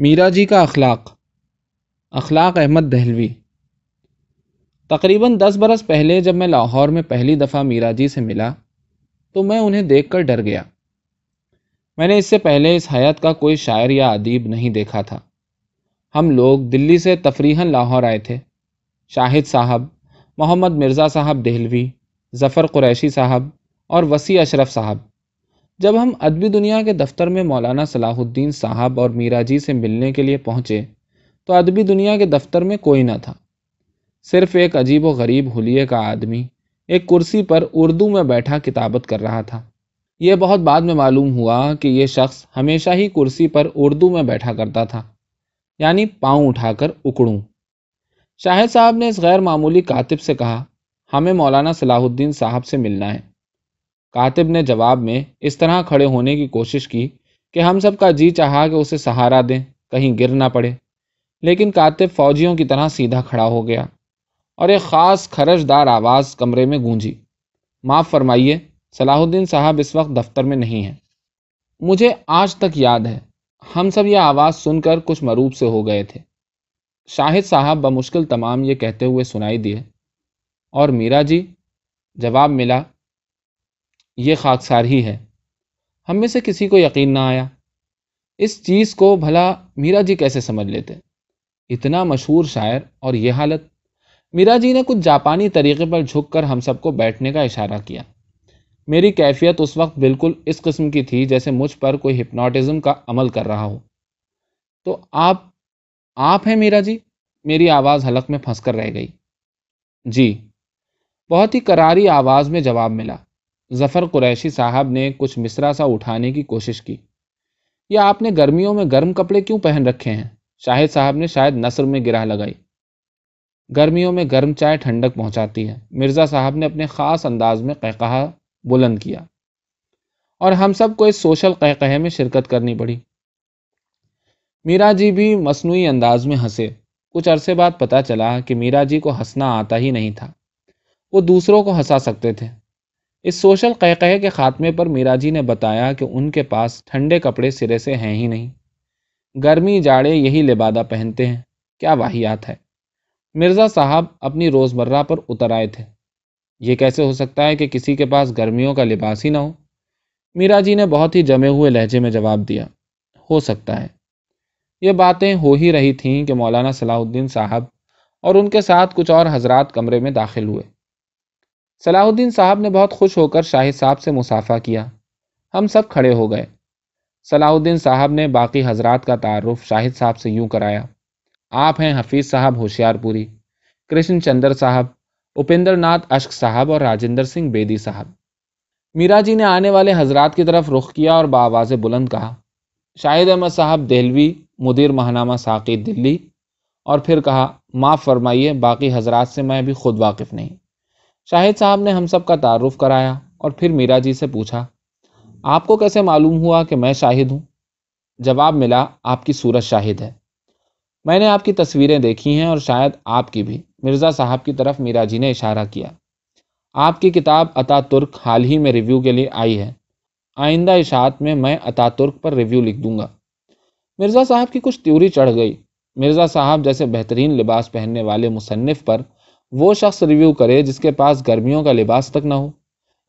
میرا جی کا اخلاق احمد دہلوی۔ تقریباً 10 برس پہلے جب میں لاہور میں پہلی دفعہ میرا جی سے ملا تو میں انہیں دیکھ کر ڈر گیا۔ میں نے اس سے پہلے اس حیات کا کوئی شاعر یا ادیب نہیں دیکھا تھا۔ ہم لوگ دلی سے تفریحاً لاہور آئے تھے۔ شاہد صاحب، محمد مرزا صاحب دہلوی، ظفر قریشی صاحب اور وسیع اشرف صاحب۔ جب ہم ادبی دنیا کے دفتر میں مولانا صلاح الدین صاحب اور میرا جی سے ملنے کے لیے پہنچے تو ادبی دنیا کے دفتر میں کوئی نہ تھا، صرف ایک عجیب و غریب حلیے کا آدمی ایک کرسی پر اردو میں بیٹھا کتابت کر رہا تھا۔ یہ بہت بعد میں معلوم ہوا کہ یہ شخص ہمیشہ ہی کرسی پر اردو میں بیٹھا کرتا تھا، یعنی پاؤں اٹھا کر اکڑوں۔ شاہد صاحب نے اس غیر معمولی کاتب سے کہا، ہمیں مولانا صلاح الدین صاحب سے ملنا ہے۔ کاتب نے جواب میں اس طرح کھڑے ہونے کی کوشش کی کہ ہم سب کا جی چاہا کہ اسے سہارا دیں، کہیں گر نہ پڑے، لیکن کاتب فوجیوں کی طرح سیدھا کھڑا ہو گیا اور ایک خاص خرش دار آواز کمرے میں گونجی، معاف فرمائیے، صلاح الدین صاحب اس وقت دفتر میں نہیں ہیں۔ مجھے آج تک یاد ہے ہم سب یہ آواز سن کر کچھ مروب سے ہو گئے تھے۔ شاہد صاحب بمشکل تمام یہ کہتے ہوئے سنائی دیے، اور میرا جی؟ جواب ملا، یہ خاکسار ہی ہے۔ ہم میں سے کسی کو یقین نہ آیا، اس چیز کو بھلا میرا جی کیسے سمجھ لیتے، اتنا مشہور شاعر اور یہ حالت۔ میرا جی نے کچھ جاپانی طریقے پر جھک کر ہم سب کو بیٹھنے کا اشارہ کیا۔ میری کیفیت اس وقت بالکل اس قسم کی تھی جیسے مجھ پر کوئی ہپناٹزم کا عمل کر رہا ہو۔ تو آپ ہیں میرا جی؟ میری آواز حلق میں پھنس کر رہ گئی۔ جی، بہت ہی کراری آواز میں جواب ملا۔ ظفر قریشی صاحب نے کچھ مصرعہ سا اٹھانے کی کوشش کی، یا آپ نے گرمیوں میں گرم کپڑے کیوں پہن رکھے ہیں؟ شاہد صاحب نے شاید نثر میں گرہ لگائی۔ گرمیوں میں گرم چائے ٹھنڈک پہنچاتی ہے، مرزا صاحب نے اپنے خاص انداز میں قہقہہ بلند کیا، اور ہم سب کو اس سوشل قہقہے میں شرکت کرنی پڑی۔ میرا جی بھی مصنوعی انداز میں ہنسے۔ کچھ عرصے بعد پتہ چلا کہ میرا جی کو ہنسنا آتا ہی نہیں تھا، وہ دوسروں کو ہنسا سکتے تھے۔ اس سوشل قہقہے کے خاتمے پر میرا جی نے بتایا کہ ان کے پاس ٹھنڈے کپڑے سرے سے ہیں ہی نہیں، گرمی جاڑے یہی لبادہ پہنتے ہیں، کیا واہیات ہے۔ مرزا صاحب اپنی روزمرہ پر اتر آئے تھے، یہ کیسے ہو سکتا ہے کہ کسی کے پاس گرمیوں کا لباس ہی نہ ہو؟ میرا جی نے بہت ہی جمے ہوئے لہجے میں جواب دیا، ہو سکتا ہے۔ یہ باتیں ہو ہی رہی تھیں کہ مولانا صلاح الدین صاحب اور ان کے ساتھ کچھ اور حضرات کمرے میں داخل ہوئے۔ صلاح الدین صاحب نے بہت خوش ہو کر شاہد صاحب سے مصافحہ کیا، ہم سب کھڑے ہو گئے۔ صلاح الدین صاحب نے باقی حضرات کا تعارف شاہد صاحب سے یوں کرایا، آپ ہیں حفیظ صاحب ہوشیار پوری، کرشن چندر صاحب، اپیندر ناتھ اشک صاحب اور راجندر سنگھ بیدی صاحب۔ میرا جی نے آنے والے حضرات کی طرف رخ کیا اور بآواز بلند کہا، شاہد احمد صاحب دہلوی، مدیر ماہنامہ ساقی دلی، اور پھر کہا، معاف فرمائیے، باقی حضرات سے میں بھی خود واقف نہیں۔ شاہد صاحب نے ہم سب کا تعارف کرایا اور پھر میرا جی سے پوچھا، آپ کو کیسے معلوم ہوا کہ میں شاہد ہوں؟ جواب ملا، آپ کی صورت شاہد ہے، میں نے آپ کی تصویریں دیکھی ہیں اور شاید آپ کی بھی۔ مرزا صاحب کی طرف میرا جی نے اشارہ کیا، آپ کی کتاب اتاترک حال ہی میں ریویو کے لیے آئی ہے، آئندہ اشاعت میں اتاترک پر ریویو لکھ دوں گا۔ مرزا صاحب کی کچھ تیوری چڑھ گئی، مرزا صاحب جیسے بہترین لباس پہننے والے مصنف پر وہ شخص ریویو کرے جس کے پاس گرمیوں کا لباس تک نہ ہو،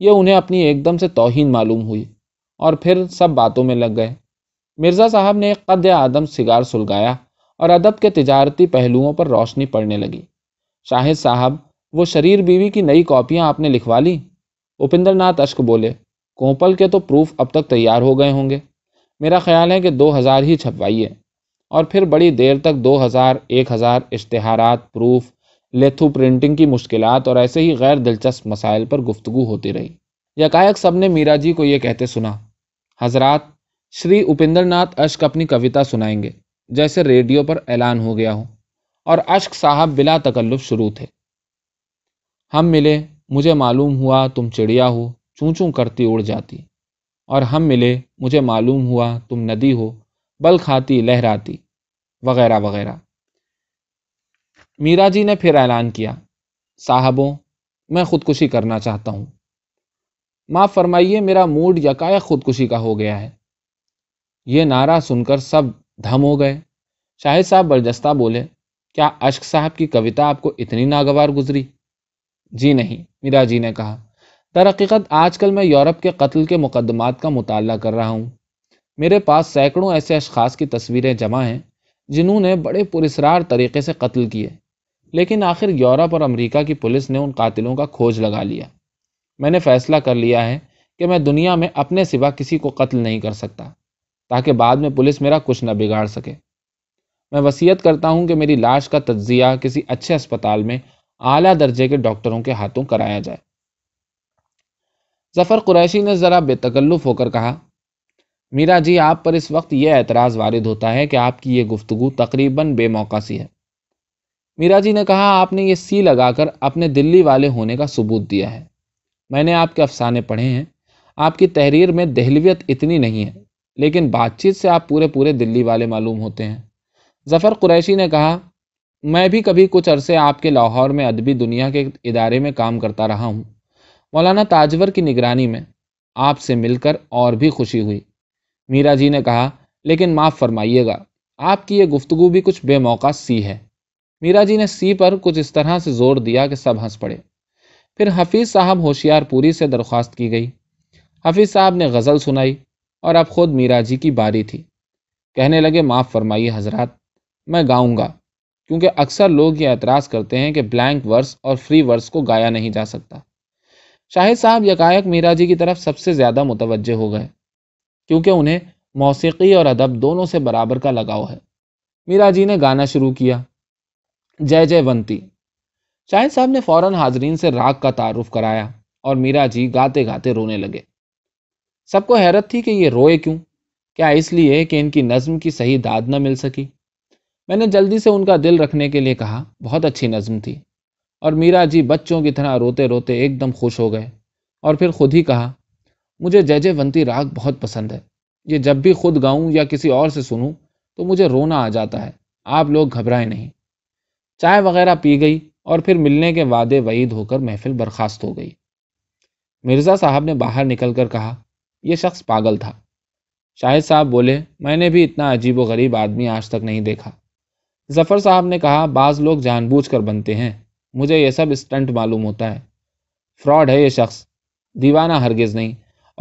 یہ انہیں اپنی ایک دم سے توہین معلوم ہوئی، اور پھر سب باتوں میں لگ گئے۔ مرزا صاحب نے ایک قد آدم سگار سلگایا اور ادب کے تجارتی پہلوؤں پر روشنی پڑنے لگی۔ شاہد صاحب، وہ شریر بیوی کی نئی کاپیاں آپ نے لکھوا لی؟ اپیندر ناتھ اشک بولے، کوپل کے تو پروف اب تک تیار ہو گئے ہوں گے، میرا خیال ہے کہ 2000 ہی چھپوائیے، اور پھر بڑی دیر تک 2000 1000 اشتہارات، پروف، لیتھو پرنٹنگ کی مشکلات اور ایسے ہی غیر دلچسپ مسائل پر گفتگو ہوتی رہی۔ یکایک سب نے میرا جی کو یہ کہتے سنا، حضرات، شری اپیندر ناتھ اشک اپنی کویتا سنائیں گے، جیسے ریڈیو پر اعلان ہو گیا ہو، اور اشک صاحب بلا تکلف شروع تھے۔ ہم ملے، مجھے معلوم ہوا تم چڑیا ہو، چوں چوں کرتی اڑ جاتی، اور ہم ملے، مجھے معلوم ہوا تم ندی ہو، بل کھاتی لہراتی، وغیرہ وغیرہ۔ میرا جی نے پھر اعلان کیا، صاحبوں، میں خودکشی کرنا چاہتا ہوں، معاف فرمائیے، میرا موڈ یکایک خودکشی کا ہو گیا ہے۔ یہ نعرہ سن کر سب دھم ہو گئے شاہد صاحب برجستہ بولے، کیا اشک صاحب کی کویتا آپ کو اتنی ناگوار گزری؟ جی نہیں، میرا جی نے کہا، درحقیقت آج کل میں یورپ کے قتل کے مقدمات کا مطالعہ کر رہا ہوں۔ میرے پاس سینکڑوں ایسے اشخاص کی تصویریں جمع ہیں جنہوں نے بڑے پراسرار طریقے سے قتل کیے، لیکن آخر یورپ اور امریکہ کی پولیس نے ان قاتلوں کا کھوج لگا لیا۔ میں نے فیصلہ کر لیا ہے کہ میں دنیا میں اپنے سوا کسی کو قتل نہیں کر سکتا، تاکہ بعد میں پولیس میرا کچھ نہ بگاڑ سکے۔ میں وصیت کرتا ہوں کہ میری لاش کا تجزیہ کسی اچھے اسپتال میں اعلیٰ درجے کے ڈاکٹروں کے ہاتھوں کرایا جائے۔ ظفر قریشی نے ذرا بے تکلف ہو کر کہا، میرا جی، آپ پر اس وقت یہ اعتراض وارد ہوتا ہے کہ آپ کی یہ گفتگو تقریباً بے موقع سی ہے۔ میرا جی نے کہا، آپ نے یہ سی لگا کر اپنے دلی والے ہونے کا ثبوت دیا ہے۔ میں نے آپ کے افسانے پڑھے ہیں، آپ کی تحریر میں دہلیت اتنی نہیں ہے، لیکن بات چیت سے آپ پورے دلی والے معلوم ہوتے ہیں۔ ظفر قریشی نے کہا، میں بھی کبھی کچھ عرصے آپ کے لاہور میں ادبی دنیا کے ادارے میں کام کرتا رہا ہوں۔ مولانا تاجور کی نگرانی میں آپ سے مل کر اور بھی خوشی ہوئی۔ میرا جی نے کہا، لیکن معاف فرمائیے گا، آپ کی یہ گفتگو بھی کچھ بے موقع سی ہے۔ میرا جی نے سی پر کچھ اس طرح سے زور دیا کہ سب ہنس پڑے۔ پھر حفیظ صاحب ہوشیار پوری سے درخواست کی گئی۔ حفیظ صاحب نے غزل سنائی اور اب خود میرا جی کی باری تھی۔ کہنے لگے، معاف فرمائیے حضرات، میں گاؤں گا، کیونکہ اکثر لوگ یہ اعتراض کرتے ہیں کہ بلینک ورس اور فری ورس کو گایا نہیں جا سکتا۔ شاہد صاحب یکایک میرا جی کی طرف سب سے زیادہ متوجہ ہو گئے، کیونکہ انہیں موسیقی اور ادب دونوں سے برابر کا لگاؤ ہے۔ میرا جی نے گانا شروع کیا، جے جے ونتی۔ شاہد صاحب نے فوراً حاضرین سے راگ کا تعارف کرایا اور میرا جی گاتے گاتے رونے لگے۔ سب کو حیرت تھی کہ یہ روئے کیوں؟ کیا اس لیے کہ ان کی نظم کی صحیح داد نہ مل سکی؟ میں نے جلدی سے ان کا دل رکھنے کے لیے کہا، بہت اچھی نظم تھی۔ اور میرا جی بچوں کی طرح روتے روتے ایک دم خوش ہو گئے، اور پھر خود ہی کہا، مجھے جے جے ونتی راگ بہت پسند ہے، یہ جب بھی خود گاؤں یا کسی اور سے سنوں تو مجھے رونا آ جاتا ہے، آپ لوگ گھبرائیں نہیں۔ چائے وغیرہ پی گئی اور پھر ملنے کے وعدے وعید ہو کر محفل برخاست ہو گئی۔ مرزا صاحب نے باہر نکل کر کہا، یہ شخص پاگل تھا۔ شاہد صاحب بولے، میں نے بھی اتنا عجیب و غریب آدمی آج تک نہیں دیکھا۔ ظفر صاحب نے کہا، بعض لوگ جان بوجھ کر بنتے ہیں، مجھے یہ سب اسٹنٹ معلوم ہوتا ہے۔ فراڈ ہے یہ شخص، دیوانہ ہرگز نہیں،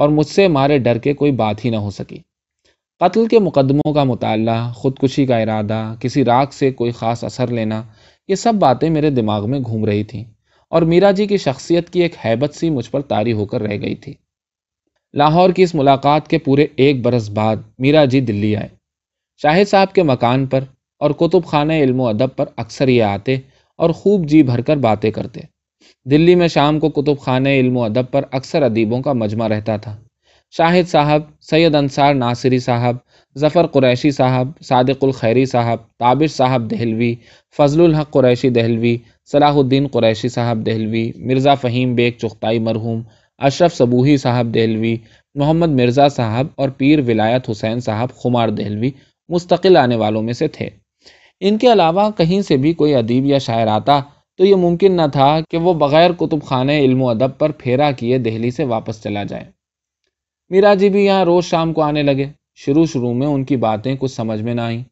اور مجھ سے مارے ڈر کے کوئی بات ہی نہ ہو سکی۔ قتل کے مقدموں کا مطالعہ، خودکشی کا ارادہ، کسی راگ سے کوئی خاص اثر لینا، یہ سب باتیں میرے دماغ میں گھوم رہی تھیں، اور میرا جی کی شخصیت کی ایک ہیبت سی مجھ پر طاری ہو کر رہ گئی تھی۔ لاہور کی اس ملاقات کے پورے ایک برس بعد میرا جی دلی آئے۔ شاہد صاحب کے مکان پر اور کتب خانہ علم و ادب پر اکثر یہ آتے اور خوب جی بھر کر باتیں کرتے۔ دلی میں شام کو کتب خانہ علم و ادب پر اکثر ادیبوں کا مجمع رہتا تھا۔ شاہد صاحب، سید انصار ناصری صاحب، ظفر قریشی صاحب، صادق الخیری صاحب، تابش صاحب دہلوی، فضل الحق قریشی دہلوی، صلاح الدین قریشی صاحب دہلوی، مرزا فہیم بیگ چغتائی مرحوم، اشرف صبوحی صاحب دہلوی، محمد مرزا صاحب اور پیر ولایت حسین صاحب خمار دہلوی مستقل آنے والوں میں سے تھے۔ ان کے علاوہ کہیں سے بھی کوئی ادیب یا شاعر آتا تو یہ ممکن نہ تھا کہ وہ بغیر کتب خانہ علم و ادب پر پھیرا کیے دہلی سے واپس چلا جائے۔ میرا جی بھی یہاں روز شام کو آنے لگے۔ شروع میں ان کی باتیں کچھ سمجھ میں نہ آئیں،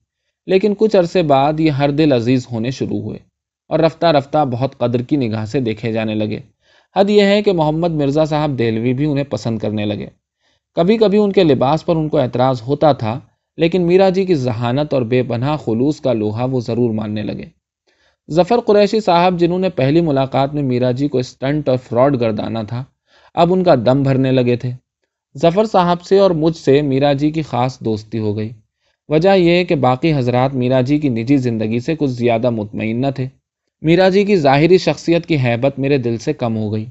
لیکن کچھ عرصے بعد یہ ہر دل عزیز ہونے شروع ہوئے اور رفتہ رفتہ بہت قدر کی نگاہ سے دیکھے جانے لگے۔ حد یہ ہے کہ محمد مرزا صاحب دہلوی بھی انہیں پسند کرنے لگے۔ کبھی کبھی ان کے لباس پر ان کو اعتراض ہوتا تھا، لیکن میرا جی کی ذہانت اور بے پناہ خلوص کا لوہا وہ ضرور ماننے لگے۔ ظفر قریشی صاحب، جنہوں نے پہلی ملاقات میں میرا جی کو اسٹنٹ اور فراڈ گردانا تھا، اب ان کا دم بھرنے لگے تھے۔ ظفر صاحب سے اور مجھ سے میرا جی کی خاص دوستی ہو گئی۔ وجہ یہ کہ باقی حضرات میرا جی کی نجی زندگی سے کچھ زیادہ مطمئن نہ تھے۔ میرا جی کی ظاہری شخصیت کی ہیبت میرے دل سے کم ہو گئی۔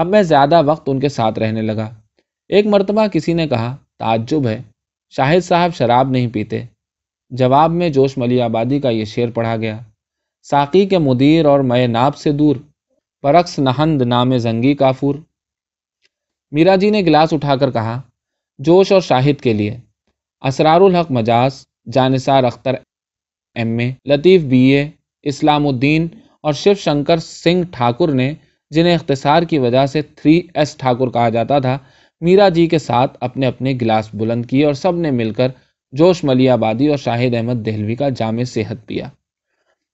اب میں زیادہ وقت ان کے ساتھ رہنے لگا۔ ایک مرتبہ کسی نے کہا، تعجب ہے، شاہد صاحب شراب نہیں پیتے۔ جواب میں جوش ملی آبادی کا یہ شعر پڑھا گیا، ساقی کے مدیر اور میں ناب سے دور، برعکس نہند نام زنگی کافور۔ میرا جی نے گلاس اٹھا کر کہا، جوش اور شاہد کے لیے، اسرار الحق مجاز، جانثار اختر MA، لطیف BA، اسلام الدین اور شیو شنکر سنگھ ٹھاکر نے، جنہیں اختصار کی وجہ سے 3S ٹھاکر کہا جاتا تھا، میرا جی کے ساتھ اپنے گلاس بلند کیے اور سب نے مل کر جوش ملی آبادی اور شاہد احمد دہلوی کا جامع صحت پیا۔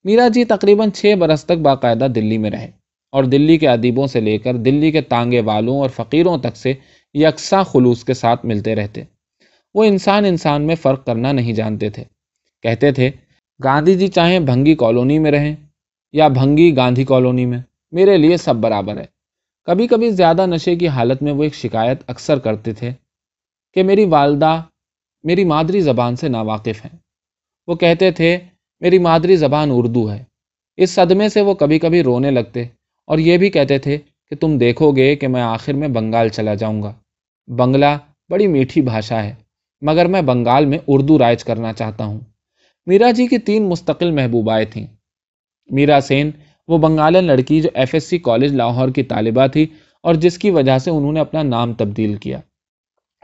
میرا جی تقریباً 6 برس تک باقاعدہ دلی میں رہے اور دلی کے ادیبوں سے لے کر دلی کے تانگے والوں اور فقیروں تک سے یکساں خلوص کے ساتھ ملتے رہتے۔ وہ انسان میں فرق کرنا نہیں جانتے تھے۔ کہتے تھے گاندھی جی چاہیں بھنگی کالونی میں رہیں یا بھنگی گاندھی کالونی میں، میرے لیے سب برابر ہے۔ کبھی کبھی زیادہ نشے کی حالت میں وہ ایک شکایت اکثر کرتے تھے کہ میری والدہ میری مادری زبان سے ناواقف ہیں۔ وہ کہتے تھے میری مادری زبان اردو ہے۔ اس صدمے سے وہ کبھی کبھی رونے لگتے اور یہ بھی کہتے تھے کہ تم دیکھو گے کہ میں آخر میں بنگال چلا جاؤں گا، بنگلہ بڑی میٹھی بھاشا ہے مگر میں بنگال میں اردو رائج کرنا چاہتا ہوں۔ میرا جی کی 3 مستقل محبوبائیں تھیں۔ میرا سین وہ بنگالی لڑکی جو FSC کالج لاہور کی طالبہ تھی اور جس کی وجہ سے انہوں نے اپنا نام تبدیل کیا۔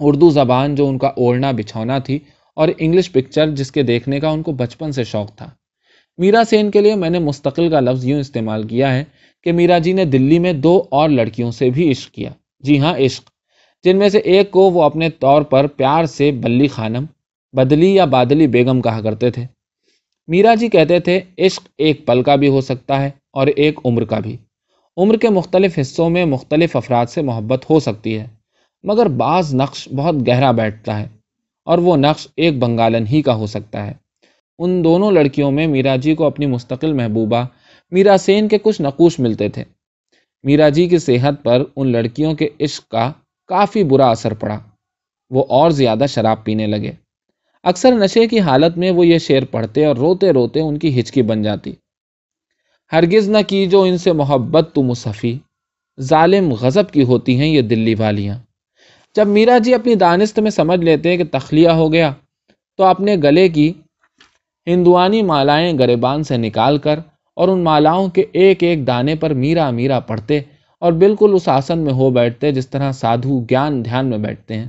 اردو زبان جو ان کا اوڑھنا بچھونا تھی اور انگلش پکچر جس کے دیکھنے کا ان کو بچپن سے شوق تھا۔ میرا سین کے لیے میں نے مستقل کا لفظ یوں استعمال کیا ہے کہ میرا جی نے دلی میں 2 اور لڑکیوں سے بھی عشق کیا، جی ہاں عشق، جن میں سے ایک کو وہ اپنے طور پر پیار سے بلی خانم، بدلی یا بادلی بیگم کہا کرتے تھے۔ میرا جی کہتے تھے عشق ایک پل کا بھی ہو سکتا ہے اور ایک عمر کا بھی، عمر کے مختلف حصوں میں مختلف افراد سے محبت ہو سکتی ہے مگر بعض نقش بہت گہرا بیٹھتا ہے اور وہ نقش ایک بنگالن ہی کا ہو سکتا ہے۔ ان دونوں لڑکیوں میں میرا جی کو اپنی مستقل محبوبہ میرا سین کے کچھ نقوش ملتے تھے۔ میرا جی کی صحت پر ان لڑکیوں کے عشق کا کافی برا اثر پڑا، وہ اور زیادہ شراب پینے لگے۔ اکثر نشے کی حالت میں وہ یہ شعر پڑھتے اور روتے روتے ان کی ہچکی بن جاتی، ہرگز نہ کی جو ان سے محبت تو مصفی، ظالم غضب کی ہوتی ہیں یہ دلی والیاں۔ جب میرا جی اپنی دانست میں سمجھ لیتے کہ تخلیہ ہو گیا تو اپنے گلے کی ہندوانی مالائیں گریبان سے نکال کر اور ان مالاؤں کے ایک ایک دانے پر میرا میرا پڑھتے اور بالکل اس آسن میں ہو بیٹھتے جس طرح سادھو گیان دھیان میں بیٹھتے ہیں۔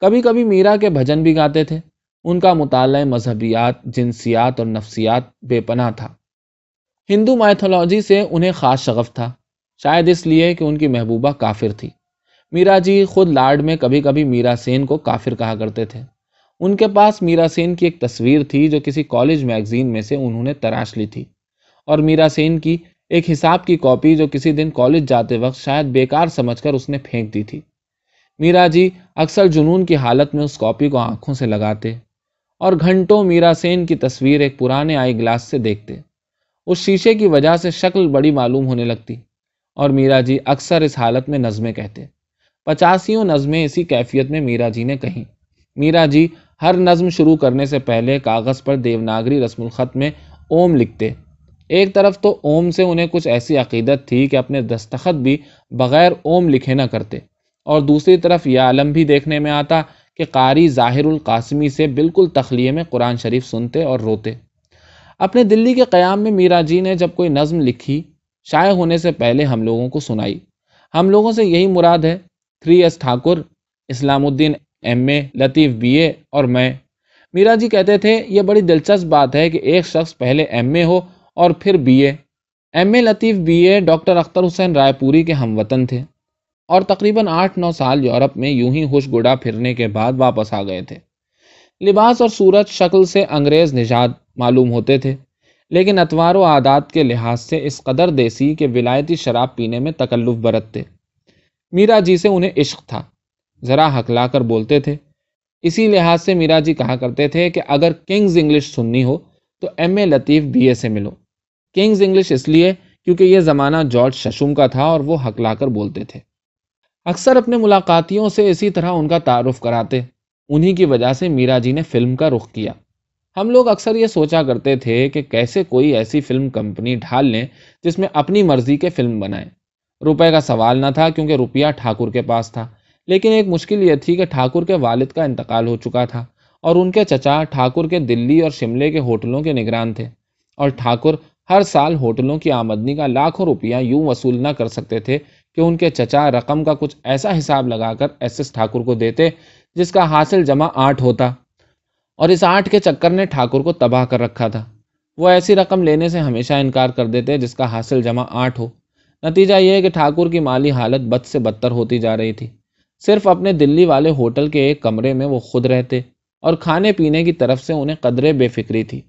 کبھی کبھی میرا کے بھجن بھی گاتے تھے۔ ان کا مطالعہ مذہبیات، جنسیات اور نفسیات بے پناہ تھا۔ ہندو مائتھولوجی سے انہیں خاص شغف تھا، شاید اس لیے کہ ان کی محبوبہ کافر تھی۔ میرا جی خود لاڈ میں کبھی کبھی میرا سین کو کافر کہا کرتے تھے۔ ان کے پاس میرا سین کی ایک تصویر تھی جو کسی کالج میگزین میں سے انہوں نے تراش لی تھی، اور میرا سین کی ایک حساب کی کاپی جو کسی دن کالج جاتے وقت شاید بیکار سمجھ کر اس نے پھینک دی تھی۔ میرا جی اکثر جنون کی حالت میں اس کاپی کو آنکھوں سے لگاتے اور گھنٹوں میرا سین کی تصویر ایک پرانے آئی گلاس سے دیکھتے۔ اس شیشے کی وجہ سے شکل بڑی معلوم ہونے لگتی اور میرا جی اکثر اس حالت میں نظمیں کہتے۔ 85 نظمیں اسی کیفیت میں میرا جی نے کہیں۔ میرا جی ہر نظم شروع کرنے سے پہلے کاغذ پر دیوناگری رسم الخط میں اوم لکھتے۔ ایک طرف تو اوم سے انہیں کچھ ایسی عقیدت تھی کہ اپنے دستخط بھی بغیر اوم لکھے نہ کرتے، اور دوسری طرف یہ عالم بھی دیکھنے میں آتا کہ قاری ظاہر القاسمی سے بالکل تخلیے میں قرآن شریف سنتے اور روتے۔ اپنے دلی کے قیام میں میرا جی نے جب کوئی نظم لکھی، شائع ہونے سے پہلے ہم لوگوں کو سنائی۔ ہم لوگوں سے یہی مراد ہے 3S ٹھاکر، اسلام الدین MA، لطیف BA اور میں۔ میرا جی کہتے تھے یہ بڑی دلچسپ بات ہے کہ ایک شخص پہلے MA ہو اور پھر BA۔ MA Latif BA doctor Akhtar Hussain Raipuri کے ہم وطن تھے اور تقریباً 8-9 سال یورپ میں یوں ہی ہوش گڑا پھرنے کے بعد واپس آ گئے تھے۔ لباس اور صورت شکل سے انگریز نژاد معلوم ہوتے تھے، لیکن اطوار و عادات کے لحاظ سے اس قدر دیسی کہ ولایتی شراب پینے میں تکلف برتتے۔ میرا جی سے انہیں عشق تھا، ذرا ہکلا کر بولتے تھے، اسی لحاظ سے میرا جی کہا کرتے تھے کہ اگر کنگز انگلش سننی ہو تو MA لطیف BA سے ملو۔ کنگز انگلش اس لیے کیونکہ یہ زمانہ جارج ششم کا تھا اور وہ ہکلا کر بولتے تھے۔ اکثر اپنے ملاقاتیوں سے اسی طرح ان کا تعارف کراتے۔ انہی کی وجہ سے میرا جی نے فلم کا رخ کیا۔ ہم لوگ اکثر یہ سوچا کرتے تھے کہ کیسے کوئی ایسی فلم کمپنی ڈھال لیں جس میں اپنی مرضی کے فلم بنائیں۔ روپے کا سوال نہ تھا کیونکہ روپیہ ٹھاکر کے پاس تھا، لیکن ایک مشکل یہ تھی کہ ٹھاکر کے والد کا انتقال ہو چکا تھا اور ان کے چچا ٹھاکر کے دلی اور شملے کے ہوٹلوں کے نگران تھے، اور ٹھاکر ہر سال ہوٹلوں کی آمدنی کا لاکھوں روپیہ یوں وصول نہ کر سکتے تھے کہ ان کے چچا رقم کا کچھ ایسا حساب لگا کر SS ٹھاکر کو دیتے جس کا حاصل جمع 8 ہوتا، اور اس 8 کے چکر نے ٹھاکر کو تباہ کر رکھا تھا۔ وہ ایسی رقم لینے سے ہمیشہ انکار کر دیتے جس کا حاصل جمع 8 ہو۔ نتیجہ یہ کہ ٹھاکر کی مالی حالت بد سے بدتر ہوتی جا رہی تھی۔ صرف اپنے دلی والے ہوٹل کے ایک کمرے میں وہ خود رہتے، اور کھانے پینے کی طرف سے انہیں قدرے بے فکری تھی۔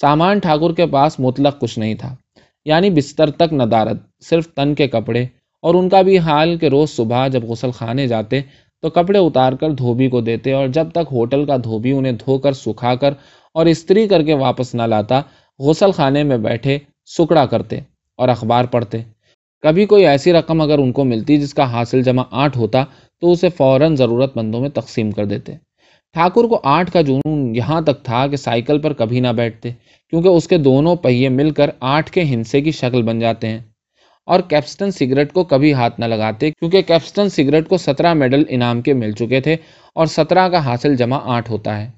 سامان ٹھاکر کے پاس مطلق کچھ نہیں تھا، یعنی بستر تک ندارد، صرف تن کے کپڑے، اور ان کا بھی حال کہ روز صبح جب غسل خانے جاتے تو کپڑے اتار کر دھوبی کو دیتے، اور جب تک ہوٹل کا دھوبی انہیں دھو کر سکھا کر اور استری کر کے واپس نہ لاتا، غسل خانے میں بیٹھے سکڑا کرتے اور اخبار پڑھتے۔ کبھی کوئی ایسی رقم اگر ان کو ملتی جس کا حاصل جمع 8 ہوتا تو اسے فوراً ضرورت مندوں میں تقسیم کر دیتے۔ ٹھاکر کو 8 کا جنون یہاں تک تھا کہ سائیکل پر کبھی نہ بیٹھتے، کیونکہ اس کے دونوں پہیے مل کر 8 کے ہندسے کی شکل بن جاتے ہیں، اور کیپسٹن سگریٹ کو کبھی ہاتھ نہ لگاتے، کیونکہ کیپسٹن سگریٹ کو 17 میڈل انعام کے مل چکے تھے اور 17 کا حاصل جمع 8 ہوتا ہے۔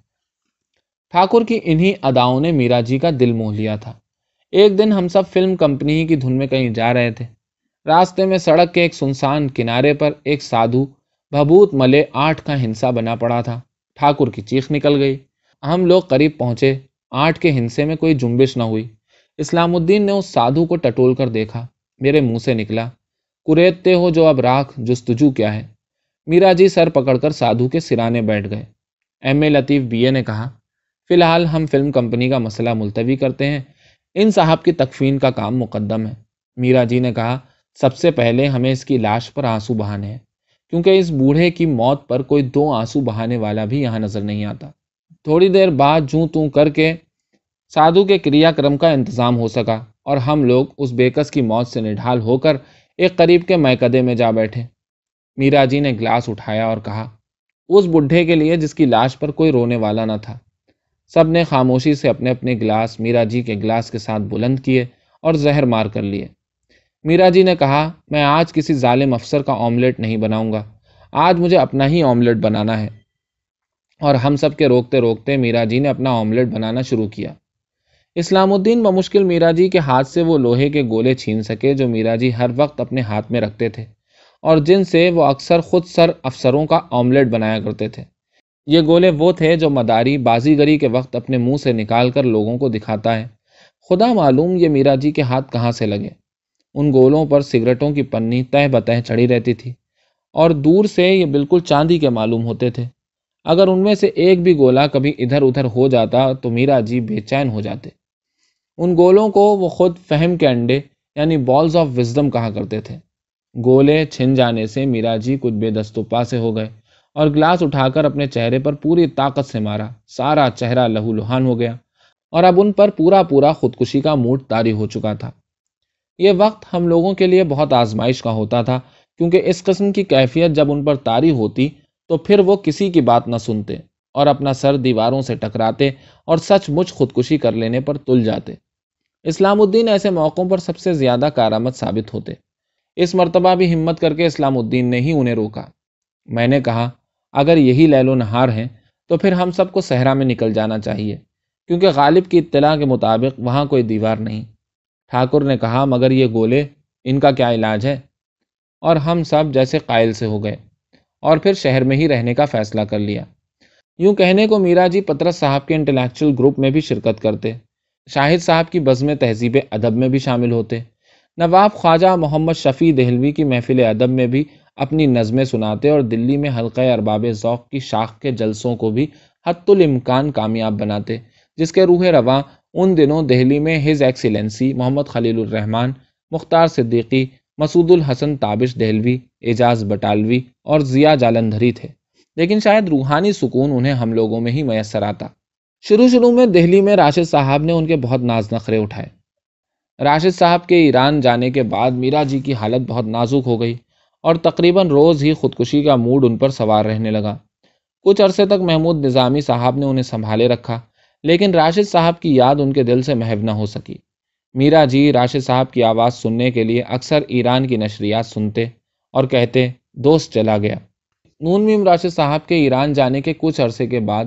ٹھاکر کی انہی اداؤں نے میرا جی کا دل موہ لیا تھا۔ ایک دن ہم سب فلم کمپنی کی دھن میں کہیں جا رہے تھے، راستے میں سڑک کے ایک سنسان کنارے پر ایک سادھو بھبوت ملے 8 کا ہندسہ بنا پڑا تھا۔ ٹھاکر کی چیخ نکل گئی۔ ہم لوگ قریب پہنچے، 8 کے ہندسے میں کوئی جنبش نہ ہوئی۔ اسلام الدین نے اس سادھو کو ٹٹول کر دیکھا، میرے منہ سے نکلا، کوریدتے ہو جو اب راکھ، جستجو کیا ہے؟ میرا جی سر پکڑ کر سادھو کے سرانے بیٹھ گئے۔ ایم اے لطیف بی اے نے کہا، فی الحال ہم فلم کمپنی کا مسئلہ ملتوی کرتے ہیں، ان صاحب کی تکفین کا کام مقدم ہے۔ میرا جی نے کہا، سب سے پہلے ہمیں اس کی لاش پر آنسو بہانے ہیں، کیونکہ اس بوڑھے کی موت پر کوئی 2 آنسو بہانے والا بھی یہاں نظر نہیں آتا۔ تھوڑی دیر بعد جوں توں کر کے سادھو کے کریا کرم کا انتظام ہو سکا، اور ہم لوگ اس بیکس کی موت سے نڈھال ہو کر ایک قریب کے میکدے میں جا بیٹھے۔ میرا جی نے گلاس اٹھایا اور کہا، اس بڈھے کے لیے جس کی لاش پر کوئی رونے والا نہ تھا۔ سب نے خاموشی سے اپنے اپنے گلاس میرا جی کے گلاس کے ساتھ بلند کیے اور زہر مار کر لیے۔ میرا جی نے کہا، میں آج کسی ظالم افسر کا آملیٹ نہیں بناؤں گا، آج مجھے اپنا ہی آملیٹ بنانا ہے۔ اور ہم سب کے روکتے روکتے میرا جی نے اپنا آملیٹ بنانا شروع کیا۔ اسلام الدین بمشکل میرا جی کے ہاتھ سے وہ لوہے کے گولے چھین سکے جو میرا جی ہر وقت اپنے ہاتھ میں رکھتے تھے، اور جن سے وہ اکثر خود سر افسروں کا آملیٹ بنایا کرتے تھے۔ یہ گولے وہ تھے جو مداری بازیگری کے وقت اپنے منہ سے نکال کر لوگوں کو دکھاتا ہے۔ خدا معلوم یہ میرا جی کے ہاتھ کہاں سے لگے۔ ان گولوں پر سگریٹوں کی پنی تہہ بتہ چڑھی رہتی تھی، اور دور سے یہ بالکل چاندی کے معلوم ہوتے تھے۔ اگر ان میں سے ایک بھی گولا کبھی ادھر ادھر ہو جاتا تو میرا جی بے چین ہو جاتے۔ ان گولوں کو وہ خود فہم کے انڈے، یعنی بالز آف وزڈم کہا کرتے تھے۔ گولے چھن جانے سے میرا جی کچھ بے دست و پا سے ہو گئے، اور گلاس اٹھا کر اپنے چہرے پر پوری طاقت سے مارا۔ سارا چہرہ لہو لہان ہو گیا، اور اب ان پر پورا خودکشی کا موڈ طاری ہو چکا تھا۔ یہ وقت ہم لوگوں کے لیے بہت آزمائش کا ہوتا تھا، کیونکہ اس قسم کی کیفیت جب ان پر طاری ہوتی تو پھر وہ کسی کی بات نہ سنتے، اور اپنا سر دیواروں سے ٹکراتے اور سچ مچ خودکشی کر لینے پر تل جاتے۔ اسلام الدین ایسے موقعوں پر سب سے زیادہ کارآمد ثابت ہوتے۔ اس مرتبہ بھی ہمت کر کے اسلام الدین نے ہی انہیں روکا۔ میں نے کہا، اگر یہی لیل و نہار ہیں تو پھر ہم سب کو صحرا میں نکل جانا چاہیے، کیونکہ غالب کی اطلاع کے مطابق وہاں کوئی دیوار نہیں۔ ٹھاکر نے کہا، مگر یہ گولے، ان کا کیا علاج ہے؟ اور ہم سب جیسے قائل سے ہو گئے، اور پھر شہر میں ہی رہنے کا فیصلہ کر لیا۔ یوں کہنے کو میرا جی پترس صاحب کے انٹلیکچل گروپ میں بھی شرکت کرتے، شاہد صاحب کی بزم تہذیب ادب میں بھی شامل ہوتے، نواب خواجہ محمد شفیع دہلوی کی محفل ادب میں بھی اپنی نظمیں سناتے، اور دلی میں حلقہ ارباب ذوق کی شاخ کے جلسوں کو بھی حتی الامکان کامیاب بناتے، جس کے روح رواں ان دنوں دہلی میں ہز ایکسیلنسی محمد خلیل الرحمن، مختار صدیقی، مسعود الحسن تابش دہلوی، اعجاز بٹالوی اور ضیاء جالندھری تھے، لیکن شاید روحانی سکون انہیں ہم لوگوں میں ہی میسر آتا۔ شروع میں دہلی میں راشد صاحب نے ان کے بہت ناز نخرے اٹھائے۔ راشد صاحب کے ایران جانے کے بعد میرا جی کی حالت بہت نازک ہو گئی، اور تقریباً روز ہی خودکشی کا موڈ ان پر سوار رہنے لگا۔ کچھ عرصے تک محمود نظامی صاحب نے انہیں سنبھالے رکھا، لیکن راشد صاحب کی یاد ان کے دل سے محو نہ ہو سکی۔ میرا جی راشد صاحب کی آواز سننے کے لیے اکثر ایران کی نشریات سنتے اور کہتے، دوست چلا گیا۔ نون میم راشد صاحب کے ایران جانے کے کچھ عرصے کے بعد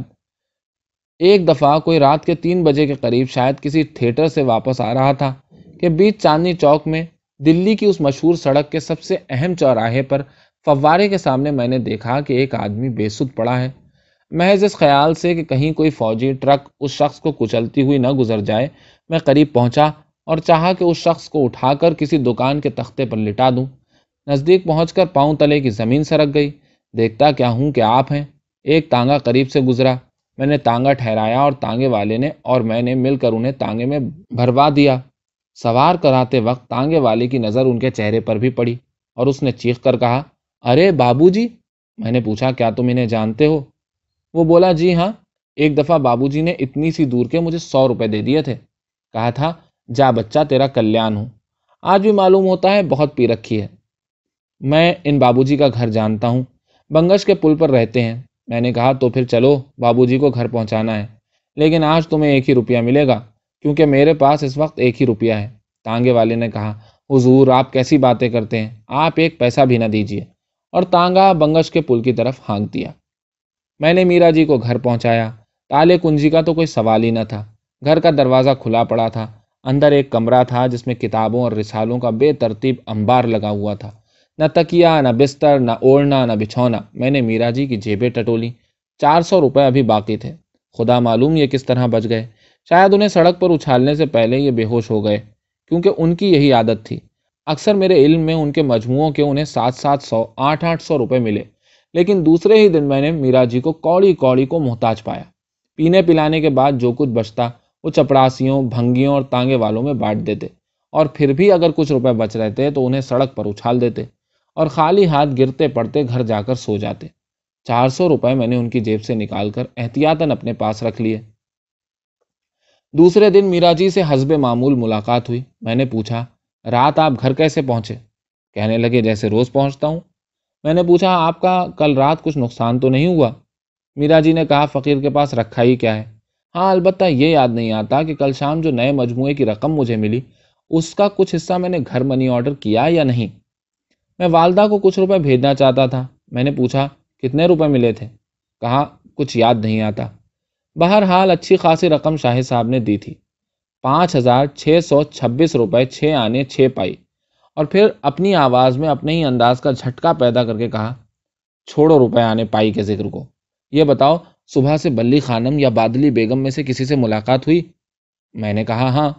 ایک دفعہ کوئی رات کے 3 بجے کے قریب شاید کسی تھیٹر سے واپس آ رہا تھا کہ بیچ چاندنی چوک میں دلی کی اس مشہور سڑک کے سب سے اہم چوراہے پر فوارے کے سامنے میں نے دیکھا کہ ایک آدمی بے سدھ پڑا ہے۔ محض اس خیال سے کہ کہیں کوئی فوجی ٹرک اس شخص کو کچلتی ہوئی نہ گزر جائے، میں قریب پہنچا اور چاہا کہ اس شخص کو اٹھا کر کسی دکان کے تختے پر لٹا دوں۔ نزدیک پہنچ کر پاؤں تلے کی زمین سرک گئی، دیکھتا کیا ہوں کہ آپ ہیں۔ ایک تانگا قریب سے گزرا، میں نے تانگا ٹھہرایا اور تانگے والے نے اور میں نے مل کر انہیں تانگے میں بھروا دیا۔ سوار کراتے وقت تانگے والے کی نظر ان کے چہرے پر بھی پڑی اور اس نے چیخ کر کہا، ارے بابو جی! میں نے پوچھا، کیا تم انہیں جانتے ہو؟ وہ بولا، جی ہاں، ایک دفعہ بابو جی نے اتنی سی دور کے مجھے 100 روپے دے دیے تھے، کہا تھا جا بچہ تیرا کلیان ہو۔ آج بھی معلوم ہوتا ہے بہت پی رکھی ہے۔ میں ان بابو جی کا گھر جانتا ہوں، بنگش کے پل پر رہتے ہیں۔ میں نے کہا، تو پھر چلو بابو جی کو گھر پہنچانا ہے، لیکن آج تمہیں 1 روپیہ ملے گا کیونکہ میرے پاس اس وقت 1 روپیہ ہے۔ تانگے والے نے کہا، حضور آپ کیسی باتیں کرتے ہیں، آپ 1 پیسہ بھی نہ دیجیے، اور تانگا بنگش کے پل کی طرف ہانک دیا۔ میں نے میرا جی کو گھر پہنچایا۔ تالے کنجی کا تو کوئی سوال ہی نہ تھا، گھر کا دروازہ کھلا پڑا تھا۔ اندر ایک کمرہ تھا جس میں کتابوں اور رسالوں کا بے ترتیب انبار لگا ہوا تھا، نہ تکیا، نہ بستر، نہ اوڑھنا، نہ بچھونا۔ میں نے میرا جی کی جیبیں ٹٹولی، 400 روپے ابھی باقی تھے، خدا معلوم یہ کس طرح بچ گئے۔ شاید انہیں سڑک پر اچھالنے سے پہلے یہ بے ہوش ہو گئے، کیونکہ ان کی یہی عادت تھی۔ اکثر میرے علم میں ان کے مجموعوں کے انہیں 700-800-800 روپے ملے، لیکن دوسرے ہی دن میں نے میرا جی کو کوڑی کوڑی کو محتاج پایا۔ پینے پلانے کے بعد جو کچھ بچتا وہ چپڑاسیوں، بھنگیوں اور تانگے والوں میں بانٹ دیتے، اور پھر بھی اگر کچھ روپے بچ رہتے تو انہیں سڑک پر اچھال دیتے اور خالی ہاتھ گرتے پڑتے گھر جا کر سو جاتے۔ 400 روپے میں نے ان کی جیب سے نکال کر احتیاطاً اپنے پاس رکھ لیے۔ دوسرے دن میرا جی سے حسب معمول ملاقات ہوئی۔ میں نے پوچھا، رات آپ گھر کیسے پہنچے؟ کہنے لگے، جیسے روز پہنچتا ہوں۔ میں نے پوچھا، آپ کا کل رات کچھ نقصان تو نہیں ہوا؟ میرا جی نے کہا، فقیر کے پاس رکھا ہی کیا ہے۔ ہاں، البتہ یہ یاد نہیں آتا کہ کل شام جو نئے مجموعے کی رقم مجھے ملی اس کا کچھ حصہ میں نے گھر منی آرڈر کیا یا نہیں۔ میں والدہ کو کچھ روپے بھیجنا چاہتا تھا۔ میں نے پوچھا، کتنے روپے ملے تھے؟ کہا، کچھ یاد نہیں آتا۔ بہرحال اچھی خاصی رقم شاہد صاحب نے دی تھی، 5626 روپے 6 آنے 6 پائی۔ اور پھر اپنی آواز میں اپنے ہی انداز کا جھٹکا پیدا کر کے کہا، چھوڑو روپے آنے پائی کے ذکر کو، یہ بتاؤ صبح سے بلی خانم یا بادلی بیگم میں سے کسی سے ملاقات ہوئی؟ میں نے کہا، ہاں۔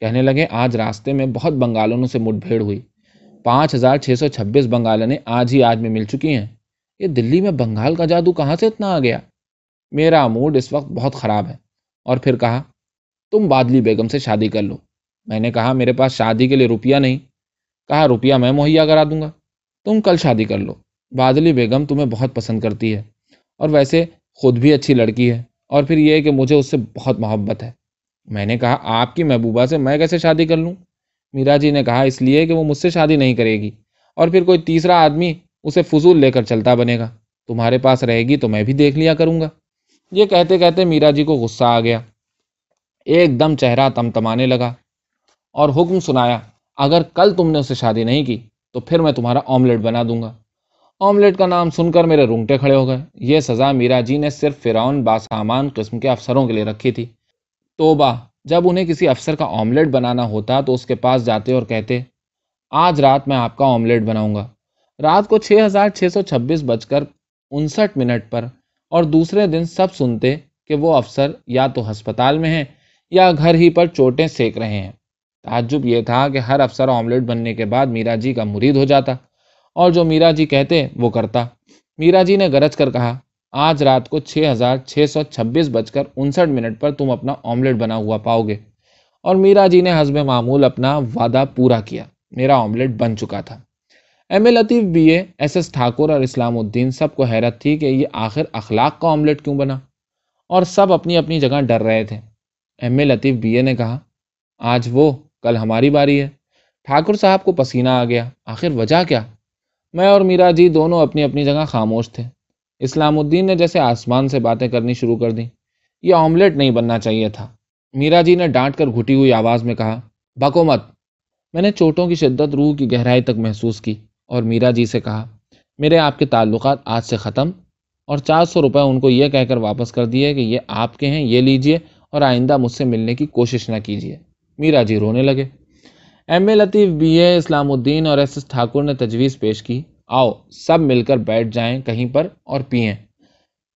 کہنے لگے، آج راستے میں بہت بنگالوں سے مٹ بھیڑ ہوئی، 5626 بنگالنیں آج ہی آج میں مل چکی ہیں۔ یہ دلی میں بنگال کا جادو کہاں سے اتنا آ گیا؟ میرا موڈ اس وقت بہت خراب ہے۔ اور پھر کہا، تم بادلی بیگم سے شادی کر لو۔ میں نے کہا، میرے پاس شادی کے لیے روپیہ نہیں۔ کہا، روپیہ میں مہیا کرا دوں گا، تم کل شادی کر لو، بادلی بیگم تمہیں بہت پسند کرتی ہے اور ویسے خود بھی اچھی لڑکی ہے، اور پھر یہ کہ مجھے اس سے بہت محبت ہے۔ میں نے کہا، آپ کی محبوبہ سے میں کیسے شادی کر لوں؟ میرا جی نے کہا، اس لیے کہ وہ مجھ سے شادی نہیں کرے گی، اور پھر کوئی تیسرا آدمی اسے فضول لے کر چلتا بنے گا، تمہارے پاس رہے گی تو میں بھی دیکھ لیا کروں گا۔ یہ کہتے کہتے میرا جی کو غصہ آ گیا، ایک دم چہرہ تمتمانے لگا اور حکم سنایا، اگر کل تم نے اسے شادی نہیں کی تو پھر میں تمہارا آملیٹ بنا دوں گا۔ آملیٹ کا نام سن کر میرے رونگٹے کھڑے ہو گئے۔ یہ سزا میرا جی نے صرف فرعون باسامان قسم کے افسروں کے لیے رکھی تھی۔ توبہ! جب انہیں کسی افسر کا آملیٹ بنانا ہوتا تو اس کے پاس جاتے اور کہتے، آج رات میں آپ کا آملیٹ بناؤں گا۔ رات کو 6626:59 پر اور دوسرے دن سب سنتے کہ وہ افسر یا تو ہسپتال میں ہیں یا گھر ہی پر چوٹیں سیک رہے ہیں۔ تعجب یہ تھا کہ ہر افسر آملیٹ بننے کے بعد میرا جی کا مرید ہو جاتا اور جو میرا جی کہتے وہ کرتا۔ میرا جی نے گرج کر کہا، آج رات کو 6626:59 پر تم اپنا آملیٹ بنا ہوا پاؤ گے۔ اور میرا جی نے حسب معمول اپنا وعدہ پورا کیا، میرا آملیٹ بن چکا تھا۔ MA Latif, BA، SS Thakur اور اسلام الدین سب کو حیرت تھی کہ یہ آخر اخلاق کا آملیٹ کیوں بنا، اور سب اپنی اپنی جگہ ڈر رہے تھے۔ MA لطیف BA نے کہا، آج وہ، کل ہماری باری ہے۔ ٹھاکر صاحب کو پسینہ آ گیا، آخر وجہ کیا؟ میں اور میرا جی دونوں اپنی اپنی جگہ خاموش تھے۔ اسلام الدین نے جیسے آسمان سے باتیں کرنی شروع کر دیں، یہ آملیٹ نہیں بننا چاہیے تھا۔ میرا جی نے ڈانٹ کر گھٹی ہوئی آواز میں کہا، بکو مت! میں نے چوٹوں کی شدت روح کی گہرائی تک محسوس کی اور میرا جی سے کہا، میرے آپ کے تعلقات آج سے ختم، اور 400 روپے ان کو یہ کہہ کر واپس کر دیے کہ یہ آپ کے ہیں، یہ لیجئے اور آئندہ مجھ سے ملنے کی کوشش نہ کیجیے۔ میرا جی رونے لگے۔ MA لطیف، BA، اسلام الدین اور SS ٹھاکر نے تجویز پیش کی، آؤ سب مل کر بیٹھ جائیں کہیں پر اور پئیں۔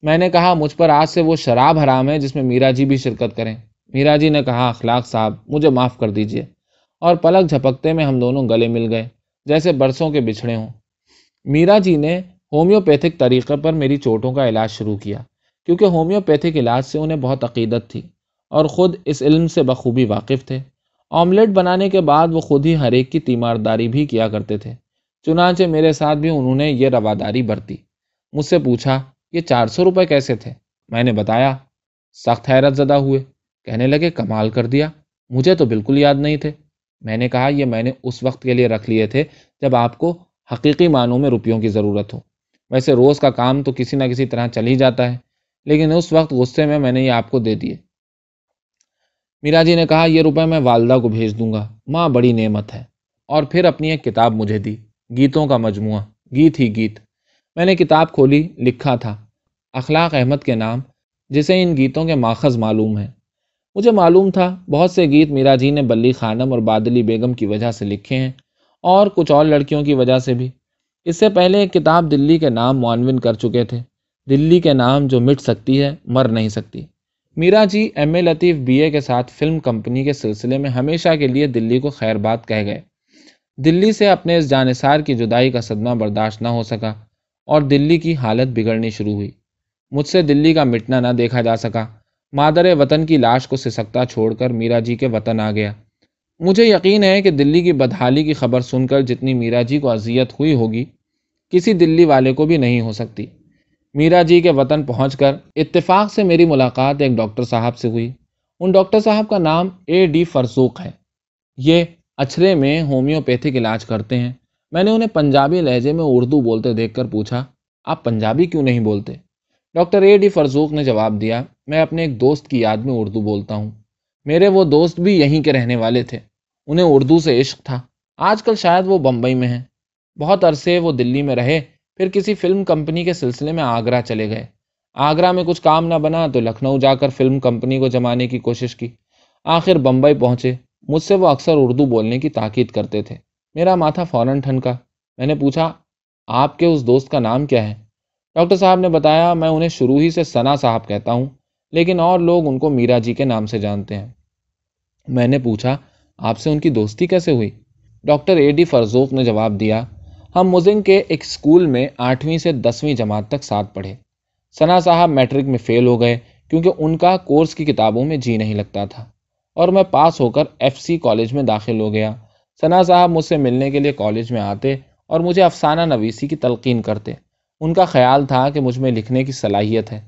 میں نے کہا، مجھ پر آج سے وہ شراب حرام ہے جس میں میرا جی بھی شرکت کریں۔ میرا جی نے کہا، اخلاق صاحب مجھے معاف کر دیجیے، اور پلک جھپکتے میں ہم دونوں گلے مل گئے جیسے برسوں کے بچھڑے ہوں۔ میرا جی نے ہومیوپیتھک طریقے پر میری چوٹوں کا علاج شروع کیا، کیونکہ ہومیوپیتھک علاج سے انہیں بہت عقیدت تھی اور خود اس علم سے بخوبی واقف تھے۔ آملیٹ بنانے کے بعد وہ خود ہی ہر ایک کی تیمارداری بھی کیا کرتے تھے، چنانچہ میرے ساتھ بھی انہوں نے یہ رواداری برتی۔ مجھ سے پوچھا یہ 400 روپے کیسے تھے؟ میں نے بتایا۔ سخت حیرت زدہ ہوئے، کہنے لگے کمال کر دیا، مجھے تو بالکل یاد نہیں تھے۔ میں نے کہا یہ میں نے اس وقت کے لیے رکھ لیے تھے جب آپ کو حقیقی معنوں میں روپیوں کی ضرورت ہو۔ ویسے روز کا کام تو کسی نہ کسی طرح چل ہی جاتا ہے، لیکن اس وقت غصے میں میں نے یہ آپ کو دے دیے۔ میرا جی نے کہا یہ روپے میں والدہ کو بھیج دوں گا، ماں بڑی نعمت ہے، اور پھر اپنی ایک کتاب مجھے دی، گیتوں کا مجموعہ، گیت ہی گیت۔ میں نے کتاب کھولی، لکھا تھا اخلاق احمد کے نام، جسے ان گیتوں کے ماخذ معلوم ہیں۔ مجھے معلوم تھا بہت سے گیت میرا جی نے بلی خانم اور بادلی بیگم کی وجہ سے لکھے ہیں، اور کچھ اور لڑکیوں کی وجہ سے بھی۔ اس سے پہلے ایک کتاب دلی کے نام معاون کر چکے تھے، دلی کے نام جو مٹ سکتی ہے مر نہیں سکتی۔ میرا G M A Latif B اے کے ساتھ فلم کمپنی کے سلسلے میں ہمیشہ کے لیے دلی کو خیر باد کہہ گئے۔ دلی سے اپنے اس جانثار کی جدائی کا صدمہ برداشت نہ ہو سکا اور دلی کی حالت بگڑنی شروع ہوئی۔ مجھ سے دلی کا مٹنا نہ دیکھا جا سکا، مادر وطن کی لاش کو سسکتا چھوڑ کر میرا جی کے وطن آ گیا۔ مجھے یقین ہے کہ دلی کی بدحالی کی خبر سن کر جتنی میرا جی کو اذیت ہوئی ہوگی، کسی دلی والے کو بھی نہیں ہو سکتی۔ میرا جی کے وطن پہنچ کر اتفاق سے میری ملاقات ایک ڈاکٹر صاحب سے ہوئی۔ ان ڈاکٹر صاحب کا نام اے ڈی فرزوق ہے، یہ اچھرے میں ہومیوپیتھک علاج کرتے ہیں۔ میں نے انہیں پنجابی لہجے میں اردو بولتے دیکھ کر پوچھا آپ پنجابی کیوں نہیں بولتے؟ ڈاکٹر اے ڈی فرزوق نے جواب دیا میں اپنے ایک دوست کی یاد میں اردو بولتا ہوں، میرے وہ دوست بھی یہیں کے رہنے والے تھے، انہیں اردو سے عشق تھا، آج کل شاید وہ بمبئی میں ہیں۔ بہت عرصے وہ دلی میں رہے، پھر کسی فلم کمپنی کے سلسلے میں آگرہ چلے گئے۔ آگرہ میں کچھ کام نہ بنا تو لکھنؤ جا کر فلم کمپنی کو جمانے کی کوشش کی، آخر بمبئی پہنچے۔ مجھ سے وہ اکثر اردو بولنے کی تاکید کرتے تھے۔ میرا ماتھا فوراً ٹھنکا، میں نے پوچھا آپ کے اس دوست کا نام کیا ہے؟ ڈاکٹر صاحب نے بتایا میں انہیں شروع ہی سے ثنا صاحب کہتا ہوں، لیکن اور لوگ ان کو میرا جی کے نام سے جانتے ہیں۔ میں نے پوچھا آپ سے ان کی دوستی کیسے ہوئی؟ ڈاکٹر اے ڈی فرزوق نے جواب دیا ہم مزنگ کے ایک اسکول میں 8ویں سے 10ویں جماعت تک ساتھ پڑھے۔ ثنا صاحب میٹرک میں فیل ہو گئے کیونکہ ان کا کورس کی کتابوں میں جی نہیں لگتا تھا، اور میں پاس ہو کر ایف سی کالج میں داخل ہو گیا۔ ثنا صاحب مجھ سے ملنے کے لیے کالج میں آتے اور مجھے افسانہ نویسی کی تلقین کرتے، ان کا خیال تھا کہ مجھ میں لکھنے کی صلاحیت ہے۔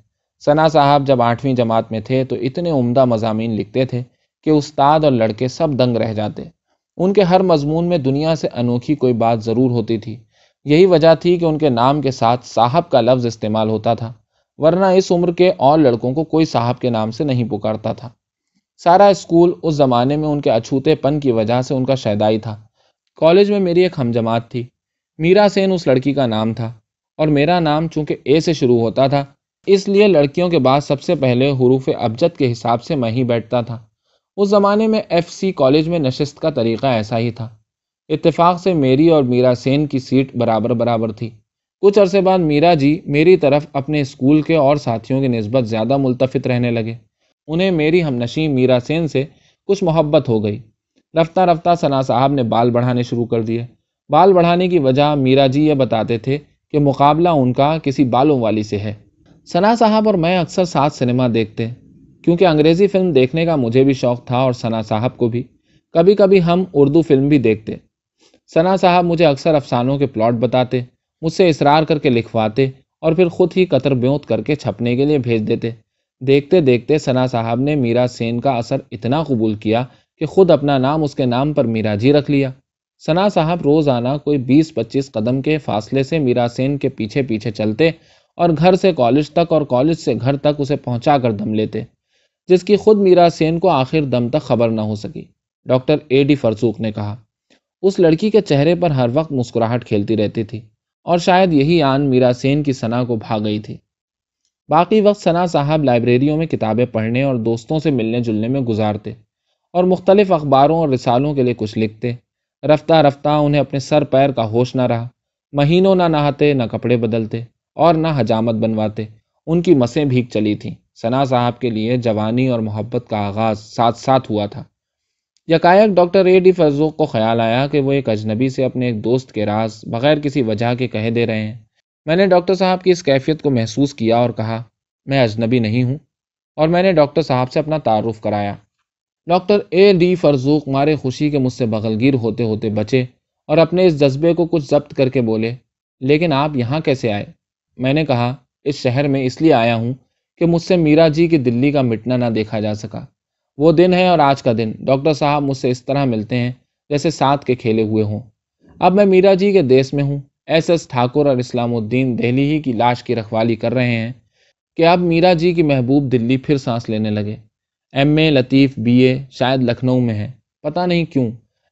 ثنا صاحب جب 8ویں جماعت میں تھے تو اتنے عمدہ مضامین لکھتے تھے کہ استاد اور لڑکے سب دنگ رہ جاتے۔ ان کے ہر مضمون میں دنیا سے انوکھی کوئی بات ضرور ہوتی تھی، یہی وجہ تھی کہ ان کے نام کے ساتھ صاحب کا لفظ استعمال ہوتا تھا، ورنہ اس عمر کے اور لڑکوں کو کوئی صاحب کے نام سے نہیں پکارتا تھا۔ سارا اسکول اس زمانے میں ان کے اچھوتے پن کی وجہ سے ان کا شیدائی تھا۔ کالج میں میری ایک ہم جماعت تھی، میرا سین اس لڑکی کا نام تھا، اور میرا نام چونکہ اے سے شروع ہوتا تھا اس لیے لڑکیوں کے بعد سب سے پہلے حروف ابجد کے حساب سے میں ہی بیٹھتا تھا۔ اس زمانے میں ایف سی کالج میں نشست کا طریقہ ایسا ہی تھا۔ اتفاق سے میری اور میرا سین کی سیٹ برابر تھی۔ کچھ عرصے بعد میرا جی میری طرف اپنے اسکول کے اور ساتھیوں کی نسبت زیادہ ملتفت رہنے لگے، انہیں میری ہم نشیں میرا سین سے کچھ محبت ہو گئی۔ رفتہ رفتہ ثنا صاحب نے بال بڑھانے شروع کر دیے۔ بال بڑھانے کی وجہ میرا جی یہ بتاتے تھے کہ مقابلہ ان کا کسی بالوں والی سے ہے۔ ثنا صاحب اور میں اکثر ساتھ سنیما دیکھتے، کیونکہ انگریزی فلم دیکھنے کا مجھے بھی شوق تھا اور ثنا صاحب کو بھی۔ کبھی کبھی ہم اردو فلم بھی دیکھتے۔ ثنا صاحب مجھے اکثر افسانوں کے پلاٹ بتاتے، مجھ سے اصرار کر کے لکھواتے اور پھر خود ہی قطر بیوت کر کے چھپنے کے لیے بھیج دیتے۔ دیکھتے دیکھتے ثنا صاحب نے میرا سین کا اثر اتنا قبول کیا کہ خود اپنا نام اس کے نام پر میرا جی رکھ لیا۔ ثنا صاحب روزانہ کوئی 20-25 قدم کے فاصلے سے میرا سین کے پیچھے پیچھے چلتے اور گھر سے کالج تک اور کالج سے گھر تک اسے پہنچا کر دم لیتے، جس کی خود میرا سین کو آخر دم تک خبر نہ ہو سکی۔ ڈاکٹر اے ڈی فرسوخ نے کہا اس لڑکی کے چہرے پر ہر وقت مسکراہٹ کھیلتی رہتی تھی، اور شاید یہی آن میرا سین کی ثنا کو بھا گئی تھی۔ باقی وقت ثنا صاحب لائبریریوں میں کتابیں پڑھنے اور دوستوں سے ملنے جلنے میں گزارتے، اور مختلف اخباروں اور رسالوں کے لیے کچھ لکھتے۔ رفتہ رفتہ انہیں اپنے سر پیر کا ہوش نہ رہا، مہینوں نہ نہاتے، نہ کپڑے بدلتے اور نہ حجامت بنواتے، ان کی مسیں بھیگ چلی تھیں۔ ثنا صاحب کے لیے جوانی اور محبت کا آغاز ساتھ ساتھ ہوا تھا۔ یکایک ڈاکٹر اے ڈی فرزوق کو خیال آیا کہ وہ ایک اجنبی سے اپنے ایک دوست کے راز بغیر کسی وجہ کے کہہ دے رہے ہیں۔ میں نے ڈاکٹر صاحب کی اس کیفیت کو محسوس کیا اور کہا میں اجنبی نہیں ہوں، اور میں نے ڈاکٹر صاحب سے اپنا تعارف کرایا۔ ڈاکٹر اے ڈی فرزوق مارے خوشی کے مجھ سے بغلگیر ہوتے ہوتے بچے اور اپنے اس جذبے کو کچھ ضبط کر کے بولے، لیکن آپ یہاں کیسے آئے؟ میں نے کہا اس شہر میں اس لیے آیا ہوں کہ مجھ سے میرا جی کی دلی کا مٹنا نہ دیکھا جا سکا۔ وہ دن ہے اور آج کا دن، ڈاکٹر صاحب مجھ سے اس طرح ملتے ہیں جیسے سات کے کھیلے ہوئے ہوں۔ اب میں میرا جی کے دیس میں ہوں، ایس ایس ٹھاکر اور اسلام الدین دہلی ہی کی لاش کی رکھوالی کر رہے ہیں کہ اب میرا جی کی محبوب دلی پھر سانس لینے لگے۔ ایم اے، لطیف بی اے شاید لکھنؤ میں ہے، پتہ نہیں کیوں۔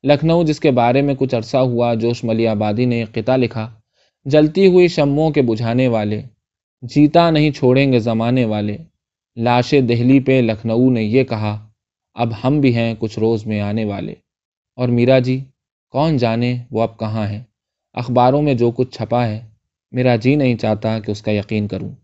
لکھنؤ جس کے بارے میں کچھ عرصہ ہوا جوش ملی آبادی نے قطعہ لکھا، جلتی ہوئی شمعوں کے بجھانے والے، جیتا نہیں چھوڑیں گے زمانے والے، لاشِ دہلی پہ لکھنؤ نے یہ کہا، اب ہم بھی ہیں کچھ روز میں آنے والے۔ اور میرا جی کون جانے وہ اب کہاں ہے، اخباروں میں جو کچھ چھپا ہے میرا جی نہیں چاہتا کہ اس کا یقین کروں۔